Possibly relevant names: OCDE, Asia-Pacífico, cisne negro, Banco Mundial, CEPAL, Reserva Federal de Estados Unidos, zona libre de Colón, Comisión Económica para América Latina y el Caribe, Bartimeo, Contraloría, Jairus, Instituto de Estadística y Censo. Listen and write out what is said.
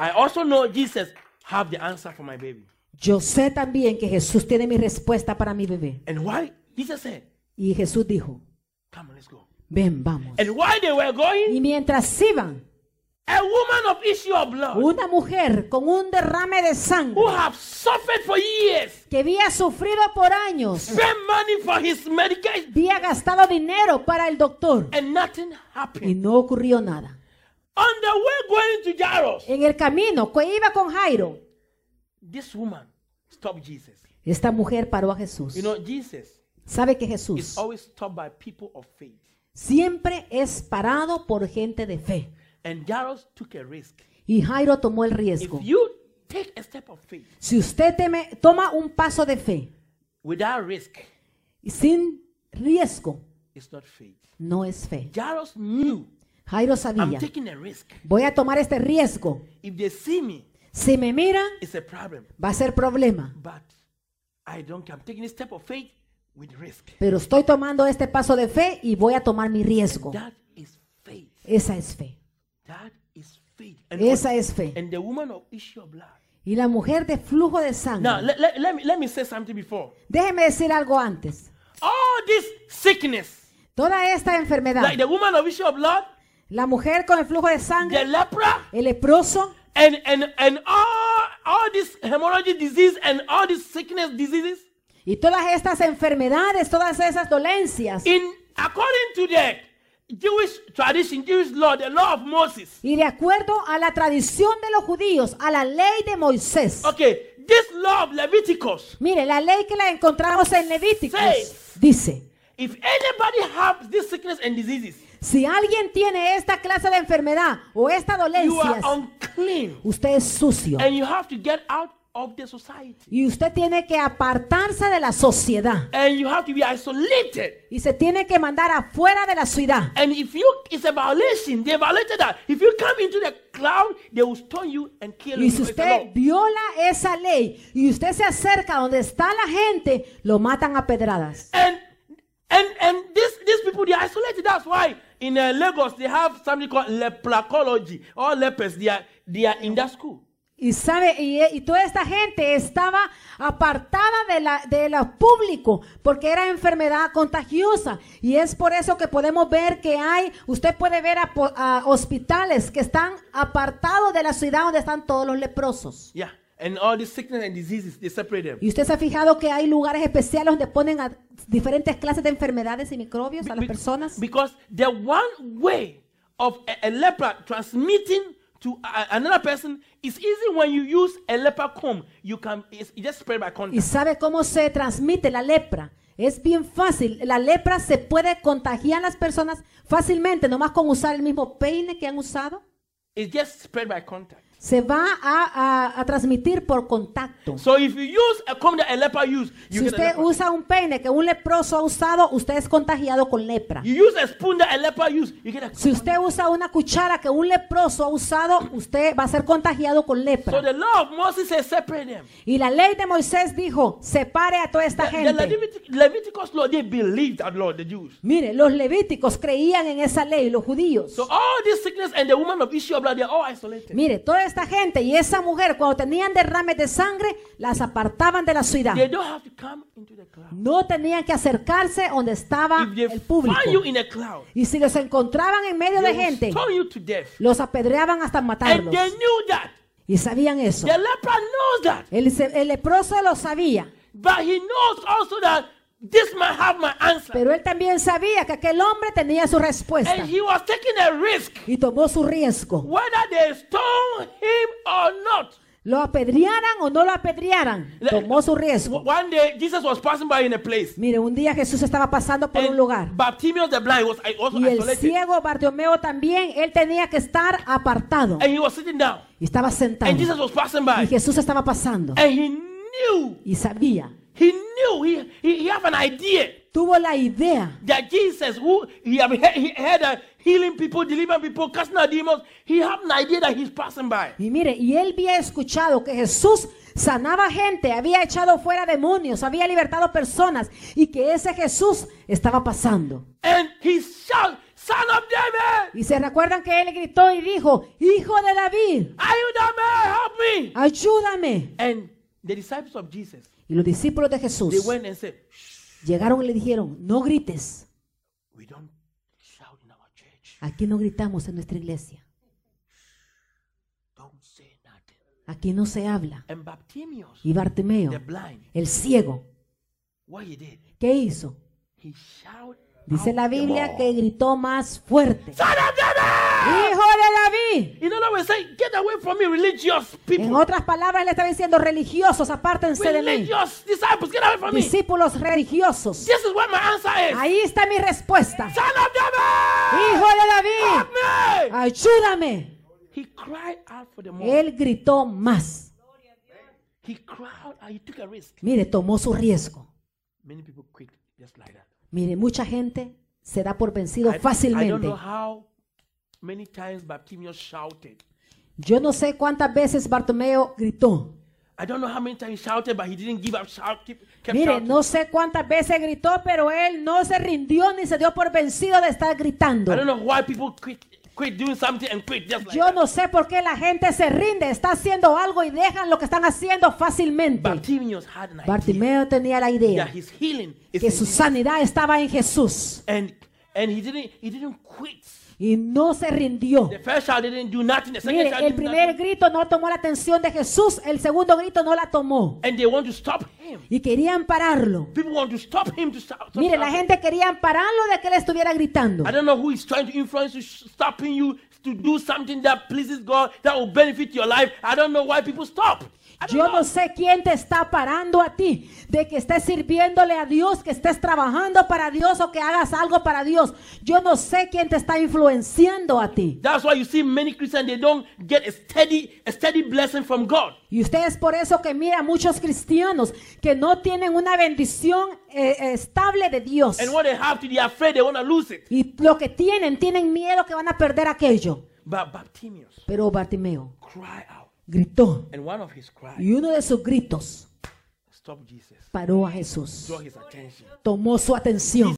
I also know Jesus have the answer for my baby. Yo sé también que Jesús tiene mi respuesta para mi bebé. And why? Jesus said, y Jesús dijo, come on, let's go. Ven, vamos. And while they were going, y mientras iban, a woman of issue of blood, una mujer con un derrame de sangre, who have suffered for years, que había sufrido por años, spent money for his medication, había gastado dinero para el doctor, and nothing happened. Y no ocurrió nada. On the way going to Jairus, en el camino que iba con Jairo, this woman stopped Jesus. Esta mujer paró a Jesús. You know, Jesus, sabe que Jesús is always stopped by people of faith. Siempre es parado por gente de fe. And Jairus took a risk. Y Jairo tomó el riesgo. If you take a step of faith, si usted toma un paso de fe, without risk, sin riesgo, it's not faith. No es fe. Jairus knew, Jairo sabía, I'm taking a risk. Voy a tomar este riesgo. If they see me, si me miran, it's a problem. Va a ser problema. But I don't, I'm taking a step of faith with risk. Pero estoy tomando este paso de fe y voy a tomar mi riesgo. That is faith. Esa es fe. That is faith. And esa es fe. And the woman of issue of blood. Y la mujer de flujo de sangre. Now, let me say something before. Déjeme decir algo antes. All this sickness, toda esta enfermedad, like the woman of issue of blood, la mujer con el flujo de sangre, the lepra, el leproso, and all this hemorrhagic disease and all these sickness diseases, y todas estas enfermedades, todas esas dolencias, according to the Jewish tradition, Jewish law, the law of Moses, y de acuerdo a la tradición de los judíos, a la ley de Moisés. Okay, this law of Leviticus. Mire, la ley que la encontramos en Levíticos dice, if anybody has this sickness and diseases, si alguien tiene esta clase de enfermedad o esta dolencia, usted es sucio. And you have to get out of the society. Y usted tiene que apartarse de la sociedad. And you have to be isolated. Y se tiene que mandar afuera de la ciudad. And if you, it's a violation. They violated that. If you come into the cloud, they will stone you and kill you. Y si usted viola esa ley y usted se acerca a donde está la gente, lo matan a pedradas. And these people, they are isolated. That's why in Lagos they have something called lepracology. All lepers, they are in that school. Y sabe, y toda esta gente estaba apartada de la público porque era enfermedad contagiosa, y es por eso que podemos ver que hay, usted puede ver a hospitales que están apartados de la ciudad donde están todos los leprosos. Yeah. And all the sickness and diseases, they separate them. Y usted se ha fijado que hay lugares especiales donde ponen a diferentes clases de enfermedades y microbios a las personas. Because the one way of a leper transmitting to another person is easy when you use a leper comb. You can just spread by contact. ¿Y sabe cómo se transmite la lepra? Es bien fácil. La lepra se puede contagiar a las personas fácilmente, nomás con usar el mismo peine que han usado. It's just spread by contact. Se va a transmitir por contacto. So if you use a comb that a leper use, si usted usa un peine que un leproso ha usado, usted es contagiado con lepra. You use a spoon that a leper use, you get a... Si usted usa una cuchara que un leproso ha usado, usted va a ser contagiado con lepra. So the law of Moses says, separate them. Y la ley de Moisés dijo, separe a toda esta gente. The Leviticus law, they believed that law, the Jews. Mire, los levíticos creían en esa ley, los judíos. So all this sickness and the woman of issue of blood, they are all isolated. Mire, toda esta gente y esa mujer, cuando tenían derrames de sangre, las apartaban de la ciudad. No tenían que acercarse donde estaba el público. Cloud, y si los encontraban en medio de gente, los apedreaban hasta matarlos. Y sabían eso. El leproso lo sabía. This man have my answer. Pero él también sabía que aquel hombre tenía su respuesta. And he was taking a risk. Y tomó su riesgo. Whether they stone him or not. Lo apedrearan o no lo apedrearan, tomó su riesgo. One day Jesus was passing by in a place. Mire, un día Jesús estaba pasando por un lugar. Bartimeo the blind was also isolated. Y el ciego Bartimeo también, él tenía que estar apartado. And he was sitting down. Y estaba sentado. And Jesus was passing by. Y Jesús estaba pasando. And he knew. Y sabía. He knew, he had an idea. Tuvo la idea. That Jesus, who he had healing people, delivering people, casting out demons, he had an idea that he's passing by. Y mire, y él había escuchado que Jesús sanaba gente, había echado fuera demonios, había libertado personas, y que ese Jesús estaba pasando. And he shouted, "Son of David!" Y se recuerdan que él gritó y dijo, "Hijo de David, ayúdame." me. Ayúdame. And the disciples of Jesus, y los discípulos de Jesús, they went and said, llegaron y le dijeron, no grites. We don't shout in our church. Aquí no gritamos en nuestra iglesia. Don't say nothing. Aquí no se habla. And y Bartimeo, el ciego, what he did, ¿qué hizo? He shouted. Dice la Biblia que gritó más fuerte. ¡Hijo de David! En otras palabras, le está diciendo, religiosos, apártense de mí. Discípulos religiosos. Ahí está mi respuesta. ¡Hijo de David! ¡Ayúdame! Él gritó más. Mire, tomó su riesgo. Mire, mucha gente se da por vencido fácilmente. Yo no sé cuántas veces Bartimeo gritó. Mire, no sé cuántas veces gritó, pero él no se rindió ni se dio por vencido de estar gritando. Yo no sé por qué la gente se rinde, está haciendo algo y dejan lo que están haciendo fácilmente. Bartimeo tenía la idea que su sanidad estaba en Jesús. Y no se rindió. Mire, el primer grito no tomó la atención de Jesús, el segundo grito no la tomó. Y querían pararlo. Mire, la gente quería pararlo de que él estuviera gritando. Yo no sé quién te está parando a ti de que estés sirviéndole a Dios, que estés trabajando para Dios o que hagas algo para Dios. Yo no sé quién te está influenciando a ti. That's why you see many Christians, they don't get a steady blessing from God. Y ustedes por eso que mira muchos cristianos que no tienen una bendición estable de Dios. And what they have to be afraid they want to lose it. Y lo que tienen miedo que van a perder aquello. Pero Bartimeo gritó. Y uno de sus gritos paró a Jesús. Tomó su atención.